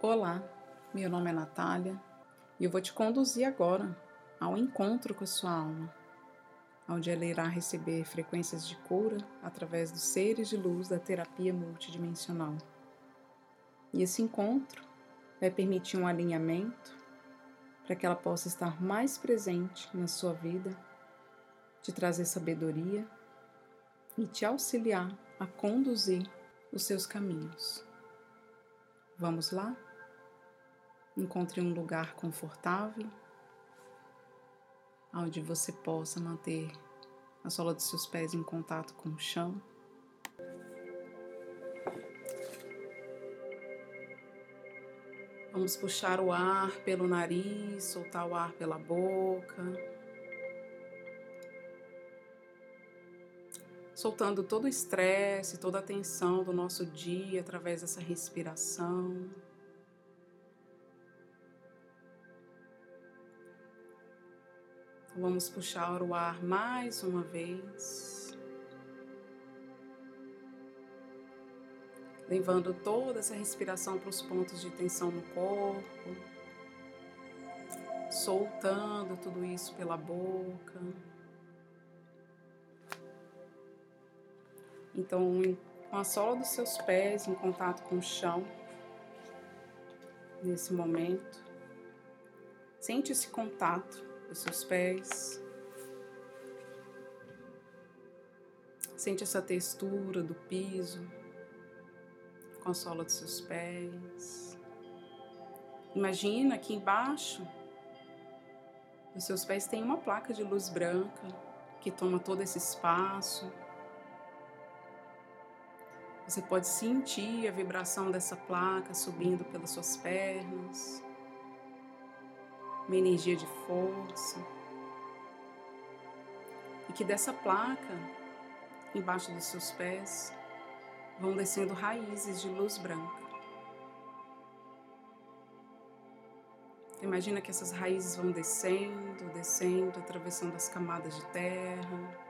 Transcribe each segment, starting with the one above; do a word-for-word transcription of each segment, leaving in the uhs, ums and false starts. Olá, meu nome é Natália e eu vou te conduzir agora ao encontro com a sua alma, onde ela irá receber frequências de cura através dos seres de luz da terapia multidimensional. E esse encontro vai permitir um alinhamento para que ela possa estar mais presente na sua vida, te trazer sabedoria e te auxiliar a conduzir os seus caminhos. Vamos lá? Encontre um lugar confortável, onde você possa manter a sola dos seus pés em contato com o chão. Vamos puxar o ar pelo nariz, soltar o ar pela boca, soltando todo o estresse, toda a tensão do nosso dia através dessa respiração. Vamos puxar o ar mais uma vez, levando toda essa respiração para os pontos de tensão no corpo, soltando tudo isso pela boca. Então, com a sola dos seus pés em contato com o chão, nesse momento, sente esse contato dos seus pés, sente essa textura do piso com a sola dos seus pés. Imagina que embaixo dos seus pés tem uma placa de luz branca que toma todo esse espaço. Você pode sentir a vibração dessa placa subindo pelas suas pernas, uma energia de força, e que dessa placa, embaixo dos seus pés, vão descendo raízes de luz branca. Imagina que essas raízes vão descendo, descendo, atravessando as camadas de terra,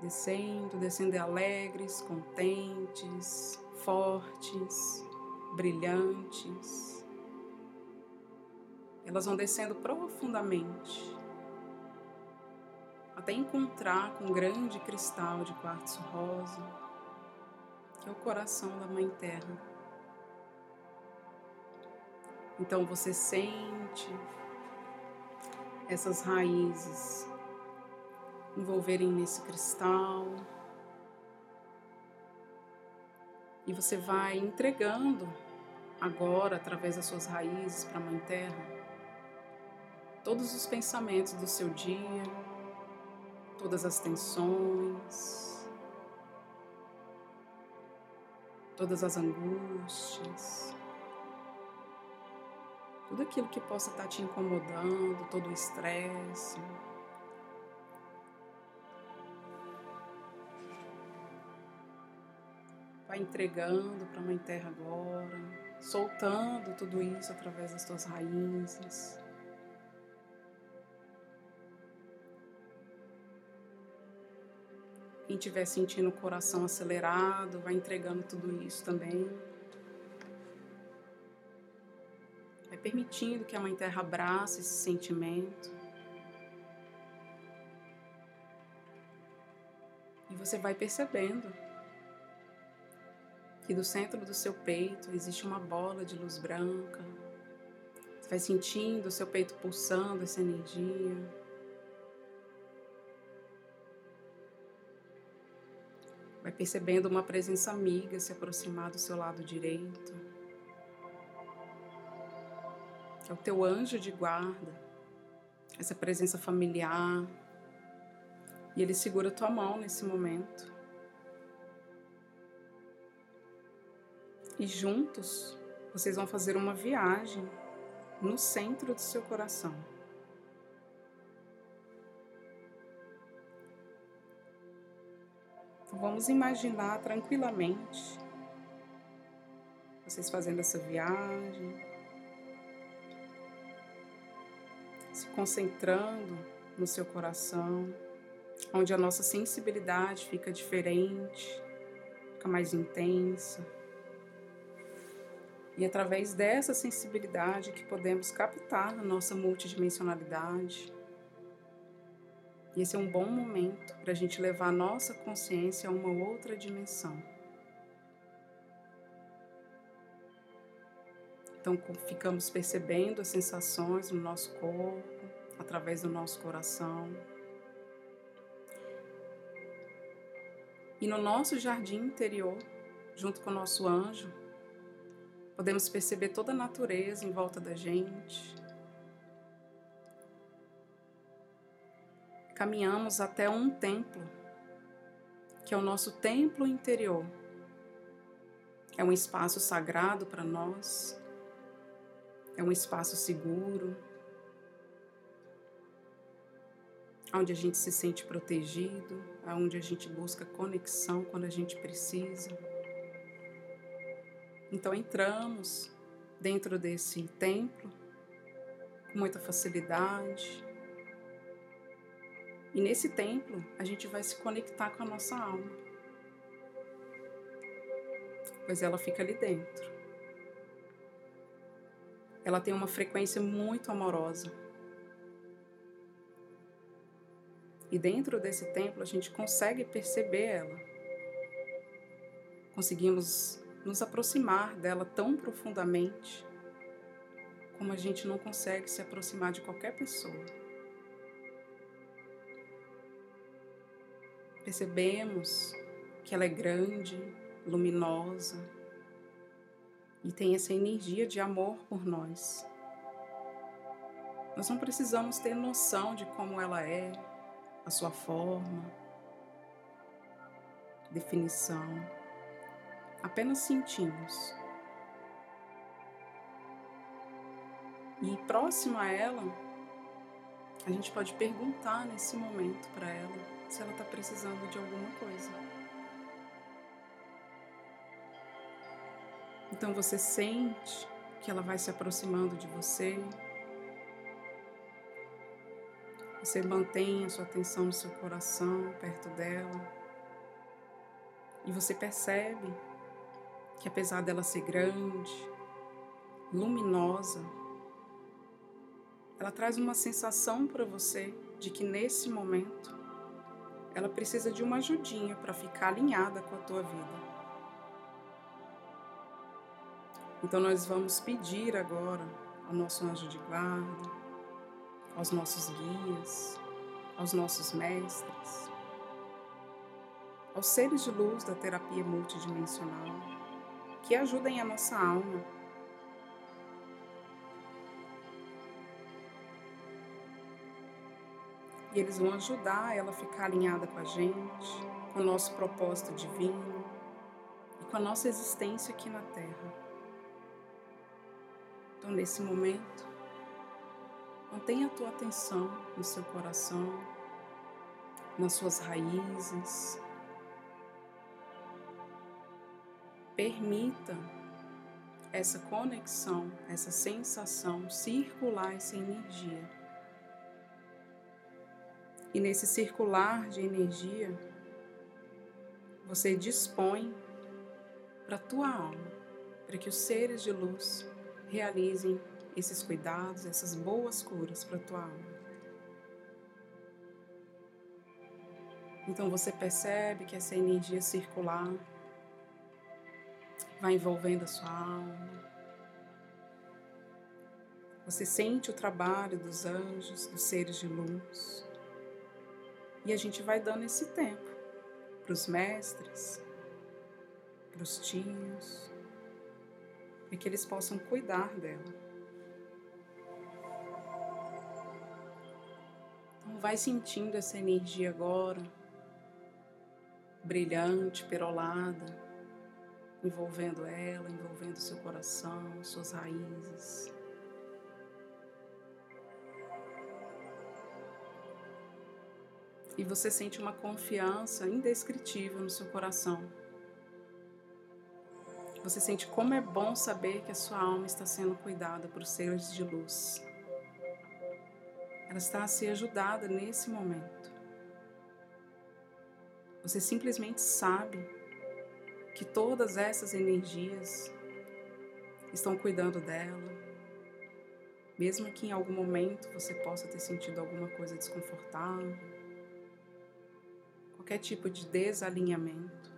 descendo, descendo alegres, contentes, fortes, brilhantes. Elas vão descendo profundamente, até encontrar com um grande cristal de quartzo rosa, que é o coração da Mãe Terra. Então você sente essas raízes envolverem nesse cristal, e você vai entregando agora, através das suas raízes, para a Mãe Terra, todos os pensamentos do seu dia, todas as tensões, todas as angústias, tudo aquilo que possa estar te incomodando, todo o estresse. Vai entregando para a Mãe Terra agora, soltando tudo isso através das tuas raízes. Quem estiver sentindo o coração acelerado, vai entregando tudo isso também. Vai permitindo que a Mãe Terra abrace esse sentimento. E você vai percebendo que do centro do seu peito existe uma bola de luz branca. Você vai sentindo o seu peito pulsando essa energia. Vai percebendo uma presença amiga se aproximar do seu lado direito, que é o teu anjo de guarda, essa presença familiar, e ele segura a tua mão nesse momento. E juntos, vocês vão fazer uma viagem no centro do seu coração. Vamos imaginar tranquilamente vocês fazendo essa viagem, se concentrando no seu coração, onde a nossa sensibilidade fica diferente, fica mais intensa. E é através dessa sensibilidade que podemos captar a nossa multidimensionalidade. E esse é um bom momento para a gente levar a nossa consciência a uma outra dimensão. Então ficamos percebendo as sensações no nosso corpo, através do nosso coração. E no nosso jardim interior, junto com o nosso anjo, podemos perceber toda a natureza em volta da gente. Caminhamos até um templo, que é o nosso templo interior. É um espaço sagrado para nós, é um espaço seguro, onde a gente se sente protegido, onde a gente busca conexão quando a gente precisa. Então entramos dentro desse templo com muita facilidade. E nesse templo a gente vai se conectar com a nossa alma, pois ela fica ali dentro. Ela tem uma frequência muito amorosa. E dentro desse templo a gente consegue perceber ela. Conseguimos nos aproximar dela tão profundamente como a gente não consegue se aproximar de qualquer pessoa. Percebemos que ela é grande, luminosa e tem essa energia de amor por nós. Nós não precisamos ter noção de como ela é, a sua forma, definição. Apenas sentimos. E próximo a ela, a gente pode perguntar nesse momento para ela se ela está precisando de alguma coisa. Então você sente que ela vai se aproximando de você. Você mantém a sua atenção no seu coração, perto dela. E você percebe que apesar dela ser grande, luminosa, ela traz uma sensação para você de que nesse momento ela precisa de uma ajudinha para ficar alinhada com a tua vida. Então nós vamos pedir agora ao nosso anjo de guarda, aos nossos guias, aos nossos mestres, aos seres de luz da terapia multidimensional, que ajudem a nossa alma. E eles vão ajudar ela a ficar alinhada com a gente, com o nosso propósito divino e com a nossa existência aqui na Terra. Então, nesse momento, mantenha a tua atenção no seu coração, nas suas raízes. Permita essa conexão, essa sensação circular essa energia. E nesse circular de energia, você dispõe para a tua alma, para que os seres de luz realizem esses cuidados, essas boas curas para a tua alma. Então você percebe que essa energia circular vai envolvendo a sua alma. Você sente o trabalho dos anjos, dos seres de luz. E a gente vai dando esse tempo para os mestres, para os tios, para que eles possam cuidar dela. Então vai sentindo essa energia agora, brilhante, perolada, envolvendo ela, envolvendo seu coração, suas raízes. E você sente uma confiança indescritível no seu coração. Você sente como é bom saber que a sua alma está sendo cuidada por seres de luz. Ela está a ser ajudada nesse momento. Você simplesmente sabe que todas essas energias estão cuidando dela. Mesmo que em algum momento você possa ter sentido alguma coisa desconfortável, qualquer tipo de desalinhamento,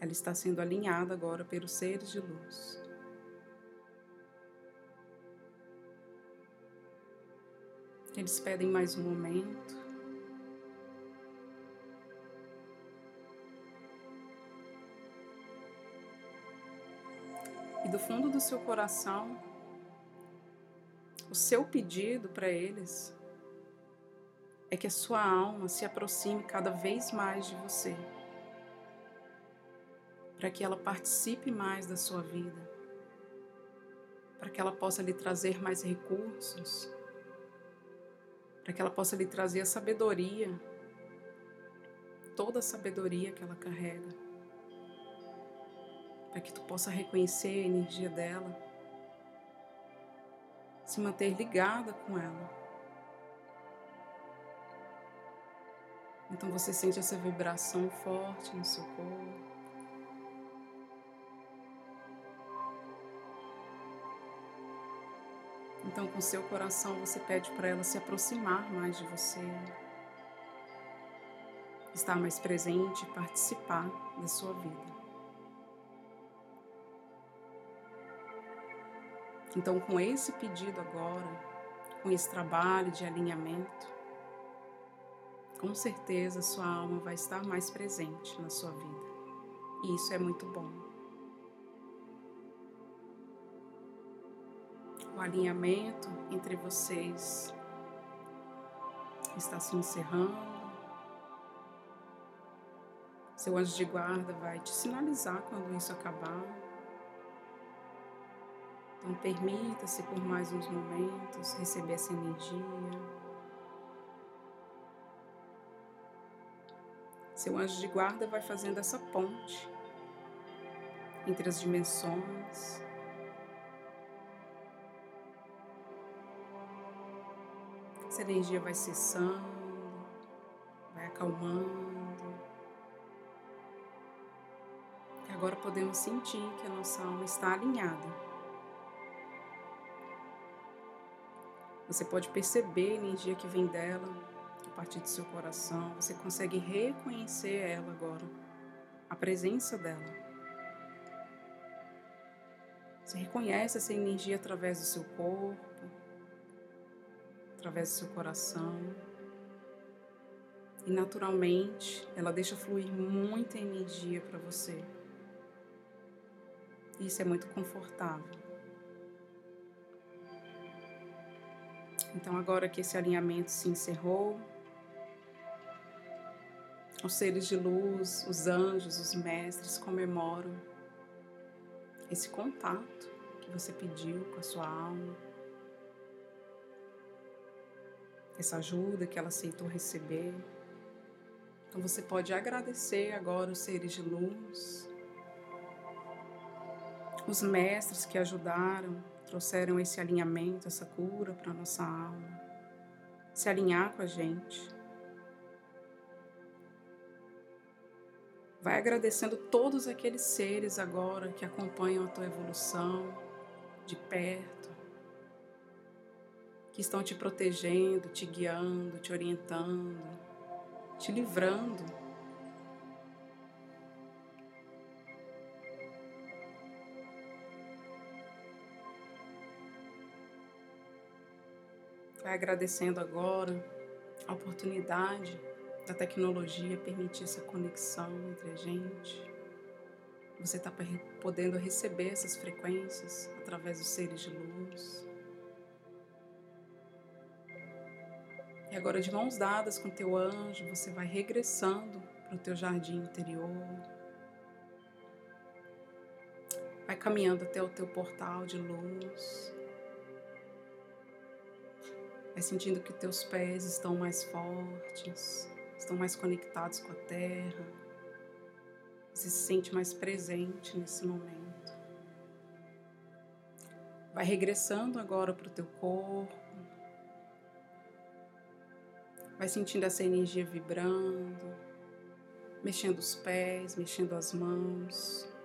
ela está sendo alinhada agora pelos seres de luz. Eles pedem mais um momento. E do fundo do seu coração, o seu pedido para eles é que a sua alma se aproxime cada vez mais de você, para que ela participe mais da sua vida, para que ela possa lhe trazer mais recursos, para que ela possa lhe trazer a sabedoria, toda a sabedoria que ela carrega, para que tu possa reconhecer a energia dela, se manter ligada com ela. Então você sente essa vibração forte no seu corpo. Então, com seu coração, você pede para ela se aproximar mais de você, estar mais presente e participar da sua vida. Então, com esse pedido agora, com esse trabalho de alinhamento, com certeza sua alma vai estar mais presente na sua vida. E isso é muito bom. O alinhamento entre vocês está se encerrando. Seu anjo de guarda vai te sinalizar quando isso acabar. Então permita-se por mais uns momentos receber essa energia. Seu anjo de guarda vai fazendo essa ponte entre as dimensões. Essa energia vai cessando, vai acalmando. E agora podemos sentir que a nossa alma está alinhada. Você pode perceber a energia que vem dela, a partir do seu coração. Você consegue reconhecer ela agora, a presença dela. Você reconhece essa energia através do seu corpo, através do seu coração, e naturalmente ela deixa fluir muita energia para você. Isso é muito confortável. Então, agora que esse alinhamento se encerrou, os seres de luz, os anjos, os mestres comemoram esse contato que você pediu com a sua alma, essa ajuda que ela aceitou receber. Então você pode agradecer agora os seres de luz, os mestres que ajudaram, trouxeram esse alinhamento, essa cura para a nossa alma, se alinhar com a gente. Vai agradecendo todos aqueles seres agora que acompanham a tua evolução de perto, que estão te protegendo, te guiando, te orientando, te livrando. Vai agradecendo agora a oportunidade da tecnologia permitir essa conexão entre a gente. Você está podendo receber essas frequências através dos seres de luz. E agora, de mãos dadas com teu anjo, você vai regressando para o teu jardim interior. Vai caminhando até o teu portal de luz. Vai sentindo que teus pés estão mais fortes, estão mais conectados com a terra. Você se sente mais presente nesse momento. Vai regressando agora para o teu corpo. Vai sentindo essa energia vibrando, mexendo os pés, mexendo as mãos.